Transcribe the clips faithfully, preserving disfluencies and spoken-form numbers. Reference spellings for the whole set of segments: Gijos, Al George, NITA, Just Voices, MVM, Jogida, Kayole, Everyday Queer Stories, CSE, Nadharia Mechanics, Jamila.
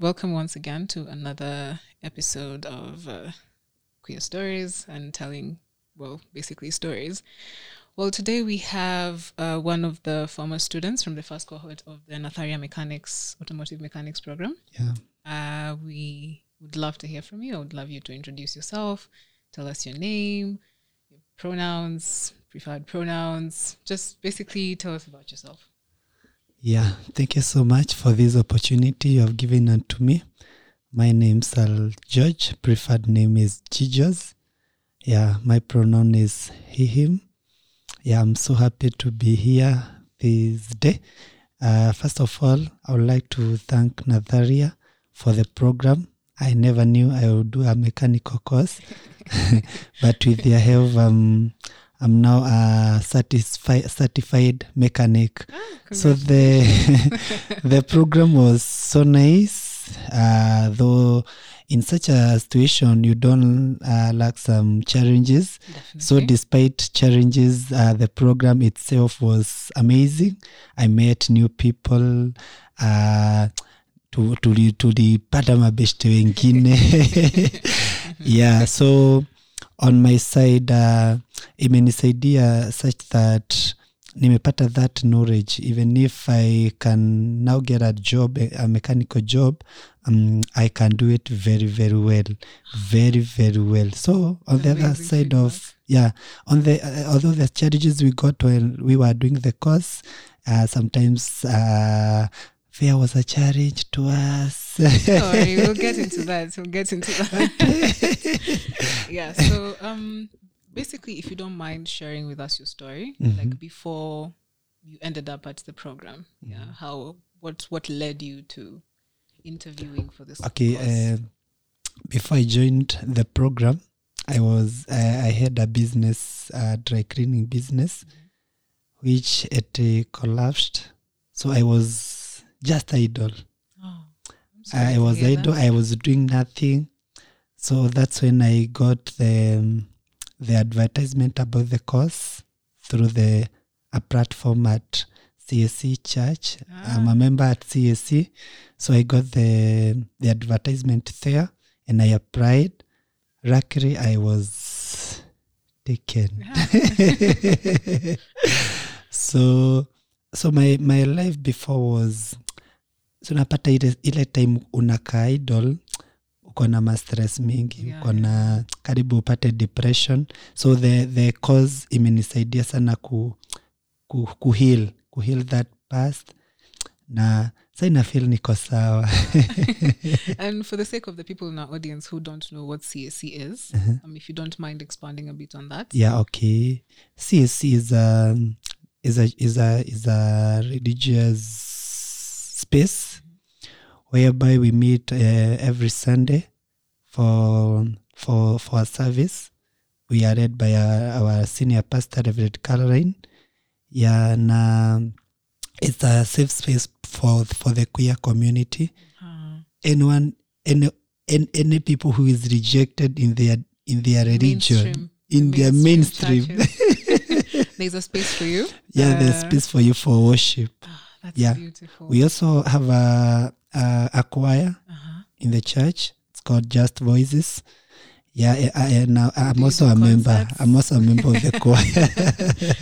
Welcome once again to another episode of uh, Queer Stories and telling, well, basically stories. Well, today we have uh, one of the former students from the first cohort of the Nadharia Mechanics, Automotive Mechanics program. Yeah. Uh, we would love to hear from you. I would love you to introduce yourself, tell us your name, your pronouns, preferred pronouns, just basically tell us about yourself. Yeah, thank you so much for this opportunity you have given unto me. My name's Al George, preferred name is Gijos. Yeah, my pronoun is he, him. Yeah, I'm so happy to be here this day. Uh, first of all, I would like to thank Nadharia for the program. I never knew I would do a mechanical course, but with your help, um, I'm now a certified certified mechanic. Ah, so the the program was so nice. Uh, though in such a situation, you don't uh, lack some challenges. Definitely. So despite challenges, uh, the program itself was amazing. I met new people. Uh, to to the to the pata mabeshte wengine. Yeah, so on my side uh, imenisaidia such that nimepata that knowledge. Even if I can now get a job, a mechanical job, um, I can do it very, very well. Very, very well. So on the other side of, yeah, on the uh, although the challenges we got while we were doing the course, uh, sometimes uh, there was a challenge to us. Sorry, we'll get into that. We'll get into that. Yeah, so um, basically, if you don't mind sharing with us your story, mm-hmm. like before you ended up at the program, yeah, yeah how what what led you to interviewing for this? Okay, uh, before I joined the program, I was uh, I had a business, uh, dry cleaning business, mm-hmm. which it uh, collapsed. So I was. Just idle. Oh, I was idle. That. I was doing nothing. So that's when I got the um, the advertisement about the course through the a platform at C S E Church. Ah. I'm a member at C S E, so I got the the advertisement there, and I applied. Luckily, I was taken. Yeah. so so my my life before was. So napata ile, ile time unakaa idle, uko na ma-stress mingi, yeah, uko na yeah. karibu upate depression. So the, the cause imenisaidia sana ku, ku, ku heal, ku heal that past. Na sa ina feel niko sawa. And for the sake of the people in our audience who don't know what C S E is, uh-huh. um, if you don't mind expanding a bit on that. Yeah, okay. C S E is a, is a, is a, is a religious space whereby we meet uh, every Sunday for for for a service. We are led by our, our senior pastor, Reverend Caroline. Yeah, and uh, it's a safe space for for the queer community. Uh-huh. Anyone, any, any any people who is rejected in their in their religion, mainstream. in the their mainstream. mainstream. There's a space for you. Yeah, uh, there's space for you for worship. That's yeah. beautiful. We also have a, a, a choir uh-huh. in the church. It's called Just Voices. Yeah, I, I, and I, I'm also a concerts? member. I'm also a member of the choir.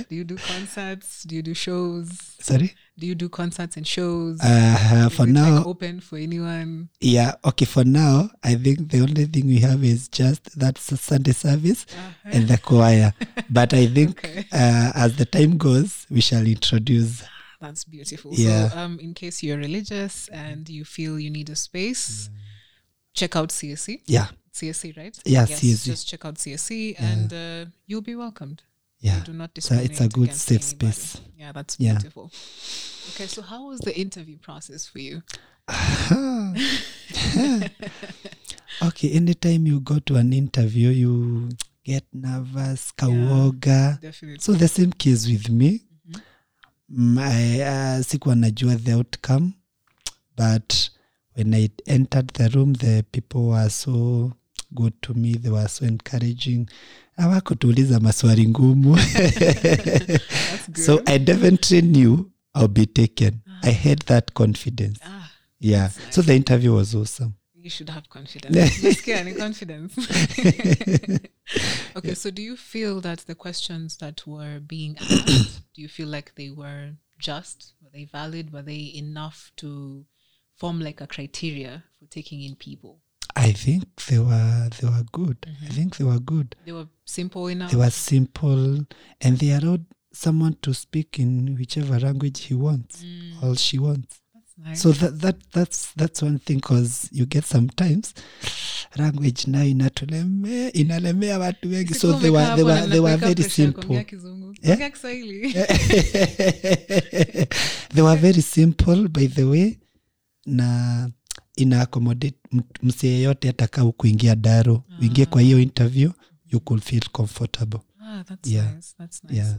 Do you do concerts? Do you do shows? Sorry? Do you do concerts and shows? Uh, for now. Like open for anyone? Yeah, okay, for now, I think the only thing we have is just that Sunday service uh-huh. and the choir. But I think okay. uh, as the time goes, we shall introduce... That's beautiful. Yeah. So, um, in case you're religious and you feel you need a space, mm. check out C S E. Yeah. C S E, right? Yeah, yes, C S E. Just check out C S E and yeah. uh, you'll be welcomed. Yeah. You do not discriminate. So it's a good safe anybody. space. Yeah, that's beautiful. Yeah. Okay, so how was the interview process for you? Uh-huh. Okay, anytime you go to an interview, you get nervous, kawoga. Yeah, so the same case with me. My uh, sikuwa najua the outcome, but when I entered the room, the people were so good to me. They were so encouraging. Hawakutuuliza maswali ngumu. So I definitely knew I'll be taken. Ah. I had that confidence. Ah, Yeah. Exactly. So the interview was awesome. You should have confidence. Just kidding, confidence. Okay, yeah. So do you feel that the questions that were being asked, do you feel like they were just? Were they valid? Were they enough to form like a criteria for taking in people? I think they were they were good. Mm-hmm. I think they were good. They were simple enough. They were simple, and they allowed someone to speak in whichever language he wants mm. or she wants. That's nice. So that that that's that's one thing, because you get sometimes language na inatuleme inalemea watu wengi. So they were they were they were very simple. Yeah? They were very simple, by the way. Na ina accommodate mse yeyote atakao kuingia daro ah. uingie kwa hiyo interview, you could feel comfortable. Ah, that's yeah. nice. That's nice. Yeah.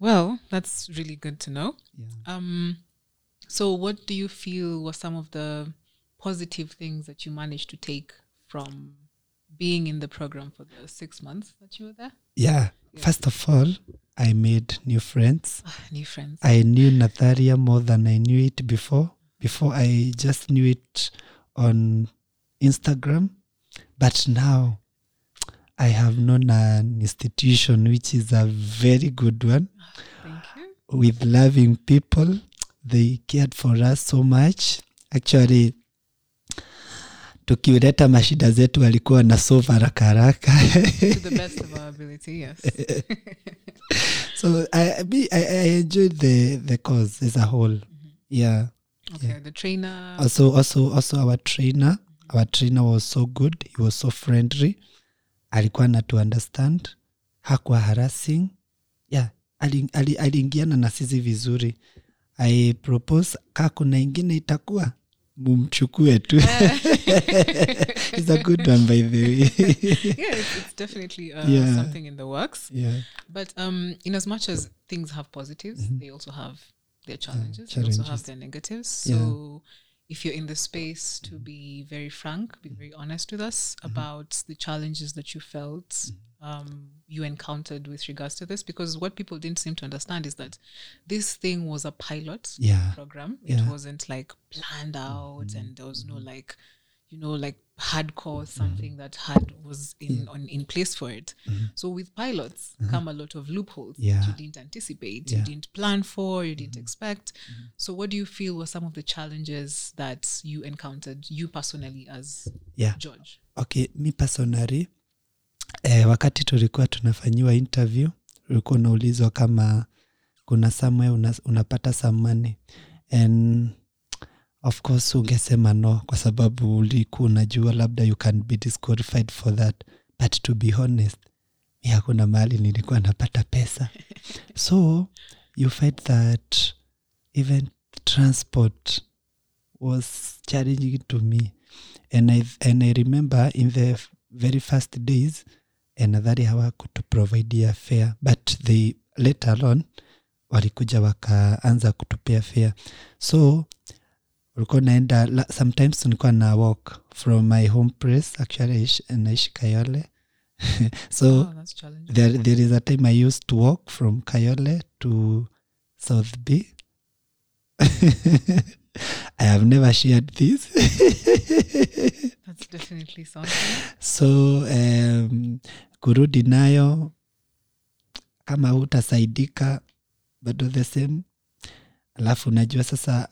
Well, that's really good to know. Yeah. Um, so what do you feel were some of the positive things that you managed to take from being in the program for the six months that you were there? Yeah. yeah. First of all, I made new friends. Ah, new friends. I knew Nadharia more than I knew it before. Before I just knew it on Instagram, but now I have known an institution which is a very good one. Thank you. With loving people. They cared for us so much. Actually, tukiuleta mashida zetu walikuwa na solve haraka haraka. To the best of our ability, yes. So I, I I enjoyed the the course as a whole. Mm-hmm. Yeah. Okay, yeah. The trainer. Also, also, also, our trainer. Mm-hmm. Our trainer was so good. He was so friendly. Alikuwa na to understand. Hakuwa harassing. Yeah. Ali, ali, aliingiana na sisi vizuri. I propose kaku na ingine itakuwa. Mumchukue tu. Yeah. It's a good one, by the way. Yeah, it's, it's definitely uh, yeah. something in the works. Yeah. But um, in as much as things have positives, mm-hmm. they also have their challenges, yeah, challenges. They also have their negatives. So yeah. if you're in the space, to be very frank, be very honest with us mm-hmm. about the challenges that you felt um, you encountered with regards to this, because what people didn't seem to understand is that this thing was a pilot yeah. program. It yeah. wasn't like planned out mm-hmm. and there was no like, you know, like hardcore something mm-hmm. that had was in yeah. on in place for it. Mm-hmm. So with pilots mm-hmm. come a lot of loopholes yeah. that you didn't anticipate, yeah. you didn't plan for, you didn't mm-hmm. expect. Mm-hmm. So what do you feel were some of the challenges that you encountered, you personally as yeah. George? Okay, me personally, eh, wakati tulikuwa tunafanyiwa interview, ulikuwa unaulizwa kama kuna somewhere una, unapata some money. And of course, ungesema no, kwa sababu ulikuwa unajua labda you can be disqualified for that. But to be honest, mi hakuna mahali nilikuwa napata pesa. So, you find that even transport was challenging to me. And I and I remember in the very first days, Nadharia hawakutuprovidea fare. But they, later on, walikuja wakaanza kutupea fare. So, ulikuwa naenda, sometimes nilikuwa na walk from my home place, actually naishi Kayole. So oh, that's challenging. there there is a time I used to walk from Kayole to South B. I have never shared this. That's definitely something. So um, kurudi nayo kama hutasaidika bado the same. Alafu najua sasa.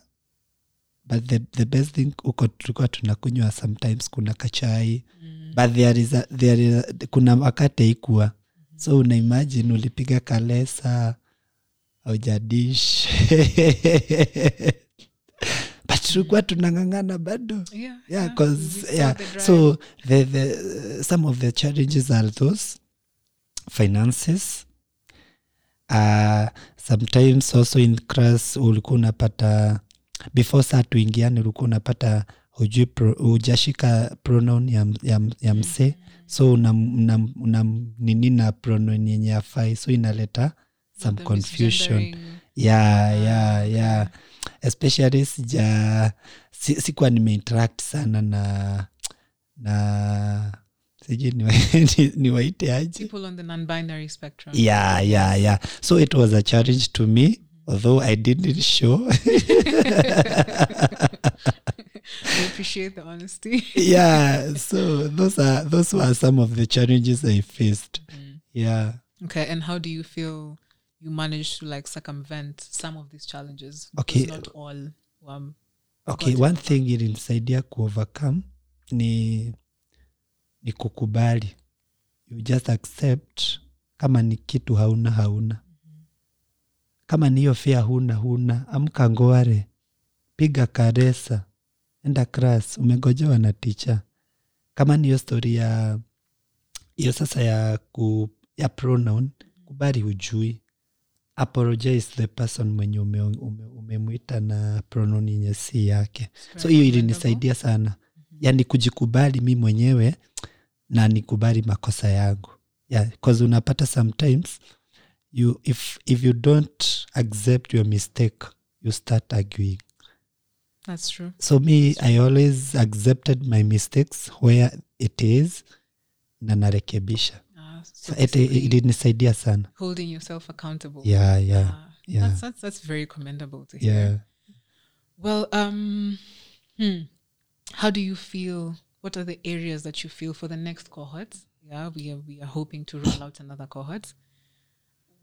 But the the best thing uko tulikuwa tunakunywa sometimes kuna kachai mm. but there is a, there is a, kuna wakati ikuwa mm-hmm. so una imagine ulipiga kalesa au jadish but tulikuwa tunangangana bado yeah, yeah cause yeah, yeah. The so the, the some of the challenges are those finances uh sometimes also in class ulikuwa unapata before saa tuingiane ulikuwa unapata hujui hujashika pronoun ya ya, ya mse so una una, una nini na pronoun yenye hafai so inaleta some the confusion yeah yeah yeah especially sija si, sikuwa nimeinteract sana na na sije ni ni waite aje people on the non-binary spectrum yeah yeah yeah so it was a challenge to me. Although I didn't show. We appreciate the honesty. Yeah. So those are those were some of the challenges I faced. Mm. Yeah. Okay. And how do you feel you managed to like circumvent some of these challenges? Okay. Not all. Um, okay. One thing it insaidia ku overcome ni ni kukubali. You just accept kama ni kitu hauna hauna. Kama ni hiyo fea huna huna, amka ngoare, piga karesa, enda class, umegojewa na teacher. Kama ni hiyo story ya, hiyo sasa ya, ku, ya pronoun, kubali hujui. Apologize the person mwenye ume, ume, umemuita na pronoun yenye si yake. So hiyo ilinisaidia sana. Yani kujikubali mimi mwenyewe na nikubali makosa yangu. Yeah, because unapata sometimes, You if if you don't accept your mistake, you start arguing. That's true. So me, I always accepted my mistakes where it is, na narekebisha. Ah, so so it it ilinisaidia sana. Holding yourself accountable. Yeah, yeah, ah, yeah. That's, that's that's very commendable to hear. Yeah. Well, um, hmm. how do you feel? What are the areas that you feel for the next cohort? Yeah, we are we are hoping to roll out another cohort.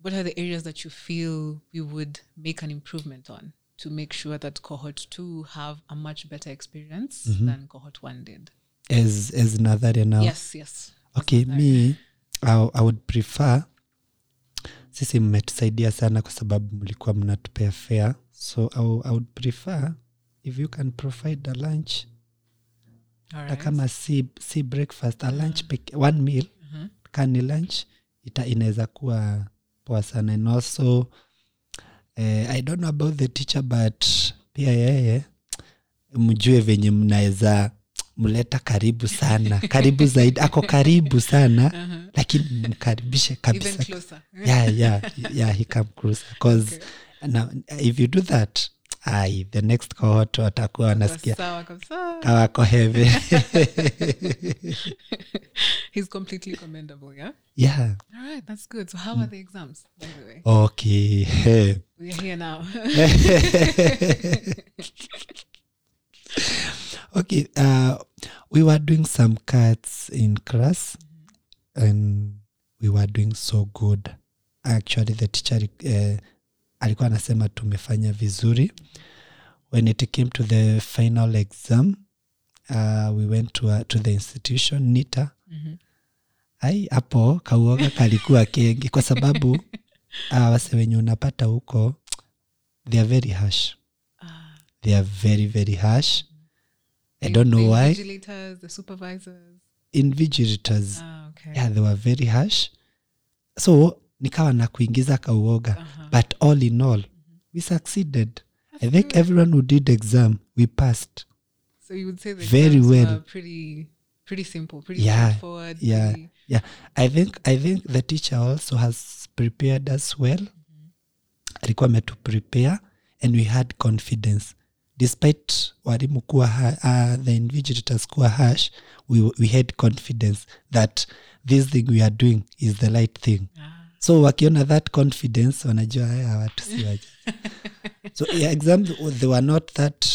What are the areas that you feel we would make an improvement on to make sure that cohort two have a much better experience mm-hmm. than cohort one did? As as Nadharia now? Yes, yes. Okay, me, I, I would prefer, sisi mmetusaidia sana kwa sababu mlikuwa mnatupea fare. So I, I would prefer if you can provide a lunch. All right. Kama si, si breakfast, a uh-huh. lunch, pick, one meal, uh-huh. kani lunch, ita inaweza kuwa... And also, uh, I don't know about the teacher, but pia yeye, mjue venye mnaeza muleta karibu sana. Karibu zaidi, ako karibu sana, uh-huh. lakini mkaribishe kabisa. Even closer. yeah, yeah, yeah, he come closer. Because okay. now, if you do that, ay, the next cohort watakuwa wanasikia kawako heavy. He's completely commendable, yeah? Yeah. All right, that's good. So how mm. are the exams, by the way? Okay. We're here now. Okay, uh, we were doing some cuts in class mm-hmm. and we were doing so good. Actually, the teacher... Uh, alikuwa anasema tumefanya vizuri. When it came to the final exam, uh, we went to uh, to the institution, N I T A. Mm-hmm. Ai, hapo, kauoga kalikuwa kengi. Kwa sababu, uh, wase wenye unapata huko, they are very harsh. Ah. They are very, very harsh. I the, don't know the why. The invigilators, the supervisors? Invigilators. Ah, okay. Yeah, they were very harsh. So, nikawa na kuingiza kauoga. Uh-huh. But all in all, mm-hmm. we succeeded. That's I think good. Everyone who did exam, we passed. So you would say the very exams well. Were pretty, pretty simple, pretty yeah, straightforward. Yeah, pretty yeah. I think I think the teacher also has prepared us well. Mm-hmm. Alikuwa metu prepare, and we had confidence. Despite walimu kuwa ha- uh, the invigilators kuwa harsh, we we had confidence that this thing we are doing is the right thing. Ah. So wakiona that confidence wanajua haya watu si waje. So yeah, exams they were not that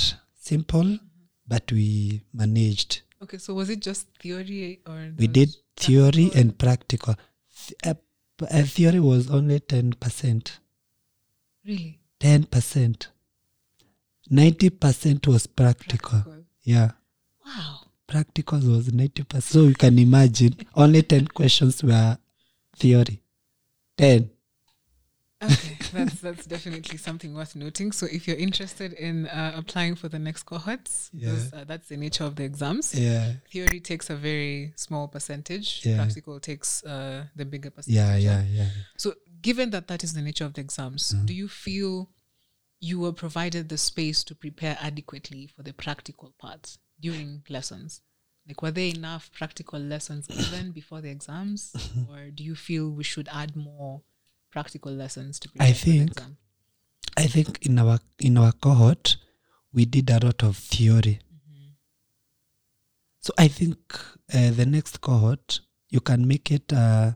simple, but we managed. Okay, so was it just theory or we did theory practical? And practical. Th- uh, theory was only ten percent. Really? ten percent. ninety percent was practical. practical. Yeah. Wow. Practical was ninety percent. So you can imagine only ten questions were theory. Ten. Okay, that's that's definitely something worth noting. So if you're interested in uh, applying for the next cohorts, yeah. those, uh, that's the nature of the exams. Yeah. Theory takes a very small percentage. Yeah. Practical takes uh, the bigger percentage. Yeah, yeah, yeah. So given that that is the nature of the exams, mm-hmm. do you feel you were provided the space to prepare adequately for the practical parts during lessons? Like, were there enough practical lessons given before the exams? Or do you feel we should add more practical lessons to prepare I think, for the exam? I think in our in our cohort, we did a lot of theory. Mm-hmm. So I think uh, the next cohort, you can make it uh,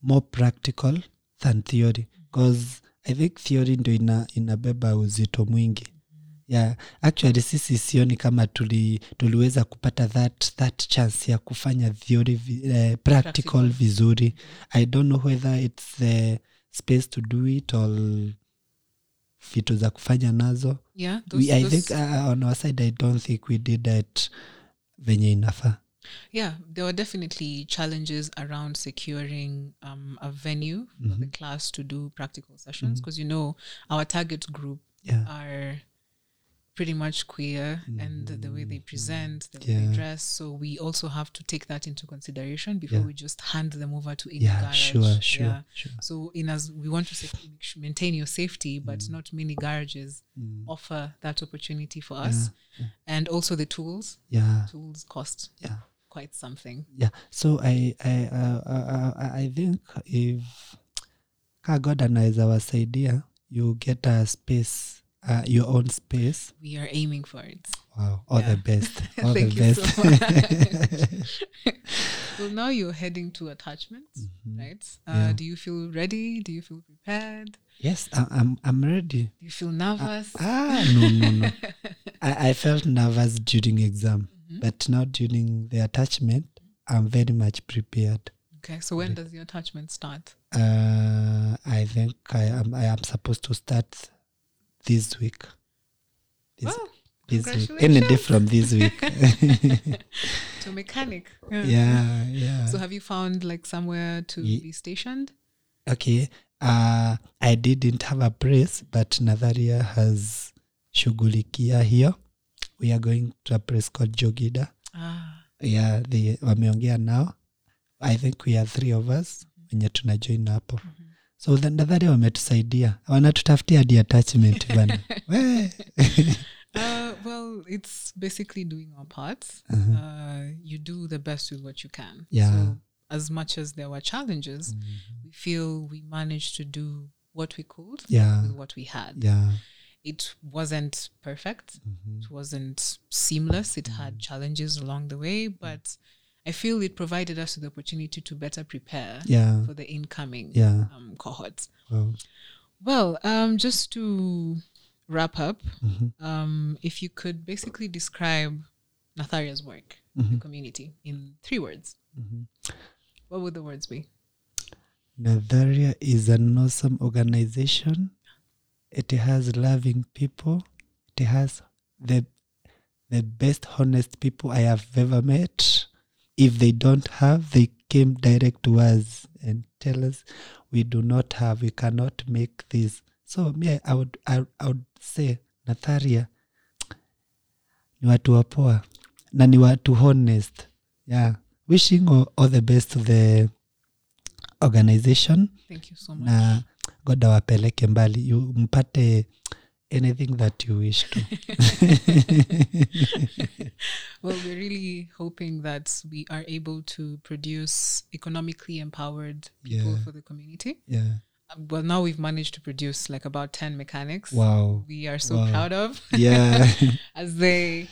more practical than theory. Because I think theory ndo ina, inabeba uzito mwingi. Mm-hmm. Yeah, actually sisi sioni kama tuli, tuliweza kupata that that chance ya kufanya theory uh, practical, practical vizuri. I don't know whether it's the space to do it or vitu za kufanya nazo. Yeah, those, we, I those... think uh, on our side I don't think we did that venye inafaa. Yeah, there were definitely challenges around securing um, a venue mm-hmm. for the class to do practical sessions because mm-hmm. you know our target group yeah. are pretty much queer mm-hmm. and the way they present, the way yeah. they dress. So we also have to take that into consideration before yeah. we just hand them over to any yeah, garage. Sure, sure, yeah, sure. So in as we want to say, maintain your safety, but mm. not many garages mm. offer that opportunity for us. Yeah, yeah. And also the tools. Yeah. Tools cost yeah. quite something. Yeah. So I I uh, uh, I think if God and I was idea, you get a space. Uh, your own space. We are aiming for it. Wow, all yeah. the best. All Thank the best. You so much. Well, now you're heading to attachments, mm-hmm. right? Uh, yeah. Do you feel ready? Do you feel prepared? Yes, I, I'm I'm ready. Do you feel nervous? Uh, ah, no, no, no. I, I felt nervous during exam, mm-hmm. but now during the attachment, I'm very much prepared. Okay, so when right. does your attachment start? Uh, I think I am I am supposed to start... This week, this, wow, this week, any day from this week. To mechanic. Yeah. yeah, yeah. So have you found like somewhere to Ye- be stationed? Okay, uh, I didn't have a place, but Nadharia has shughulikia here. We are going to a place called Jogida. Ah. Yeah, the wameongea now. I think we are three of us. Wenye tunajoin hapo. Mm-hmm. So then Nadharia wametusaidia. Wanatutafutia the attachment bana. uh, well, it's basically doing our parts. Uh-huh. Uh, you do the best with what you can. Yeah. So as much as there were challenges, mm-hmm. we feel we managed to do what we could yeah. with what we had. Yeah. It wasn't perfect. Mm-hmm. It wasn't seamless. It mm-hmm. had challenges along the way, but I feel it provided us with the opportunity to better prepare yeah. for the incoming yeah. um, cohorts. Wow. Well, um, just to wrap up, mm-hmm. um, if you could basically describe Natharia's work mm-hmm. in the community in three words, mm-hmm. what would the words be? Nadharia is an awesome organization. It has loving people. It has the the best, honest people I have ever met. If they don't have, they came direct to us and tell us we do not have, we cannot make this. So me, I would, I, I would say, Nadharia, ni watu wapoa, na ni watu honest. Yeah, wishing all, all the best to the organization. Thank you so much. Na God awapeleke mbali, you mpate anything that you wish to. Well, we're really hoping that we are able to produce economically empowered people yeah. for the community. Yeah. Well, now we've managed to produce like about ten mechanics. Wow. We are so wow. proud of. Yeah. As they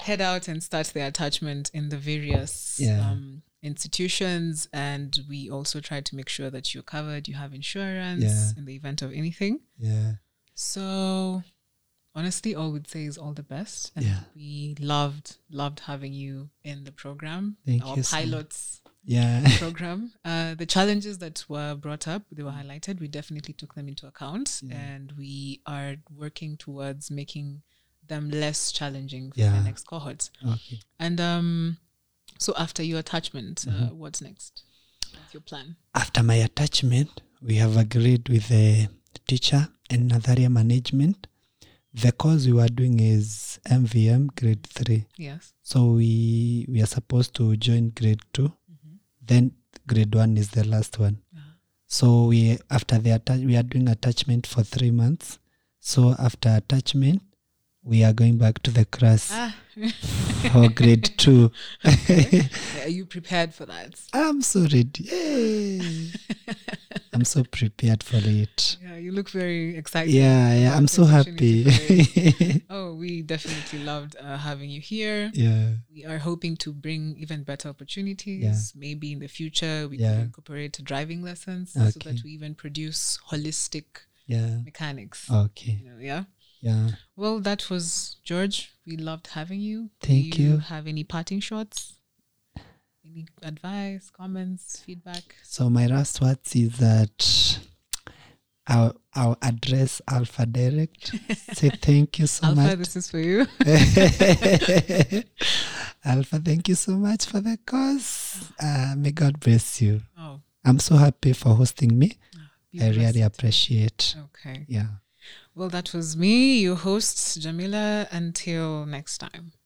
head out and start their attachment in the various yeah. um, institutions. And we also try to make sure that you're covered, you have insurance yeah. in the event of anything. Yeah. So, honestly, all we'd say is all the best. And yeah. we loved, loved having you in the program. Thank our you. Our pilots yeah. program. Uh, the challenges that were brought up, they were highlighted. We definitely took them into account. Yeah. And we are working towards making them less challenging for yeah. the next cohorts. Okay. And um, so after your attachment, mm-hmm. uh, what's next? What's your plan? After my attachment, we have agreed with the teacher and Nadharia management. The course we were doing is M V M grade three. Yes. So we we are supposed to join grade two. Mm-hmm. Then grade one is the last one. Uh-huh. So we after the atta- we are doing attachment for three months. So after attachment, we are going back to the class ah. for grade two. Okay. Are you prepared for that? I'm so ready. Yay. I'm so prepared for it. Yeah, you look very excited. Yeah, yeah, I'm so happy. Oh, we definitely loved uh, having you here. Yeah. We are hoping to bring even better opportunities. Yeah. Maybe in the future, we yeah. can incorporate driving lessons okay. so that we even produce holistic yeah. mechanics. Okay. You know, yeah. Yeah. Well, that was George. We loved having you. Thank Do you. you. Have any parting shots? Any advice, comments, feedback? So my last words is that I'll, I'll address Alpha Direct. Say thank you so Alpha, much. Alpha, this is for you. Alpha, thank you so much for the cause. Uh, may God bless you. Oh. I'm so happy for hosting me. Be I blessed. Really appreciate. Okay. Yeah. Well, that was me, your host, Jamila. Until next time.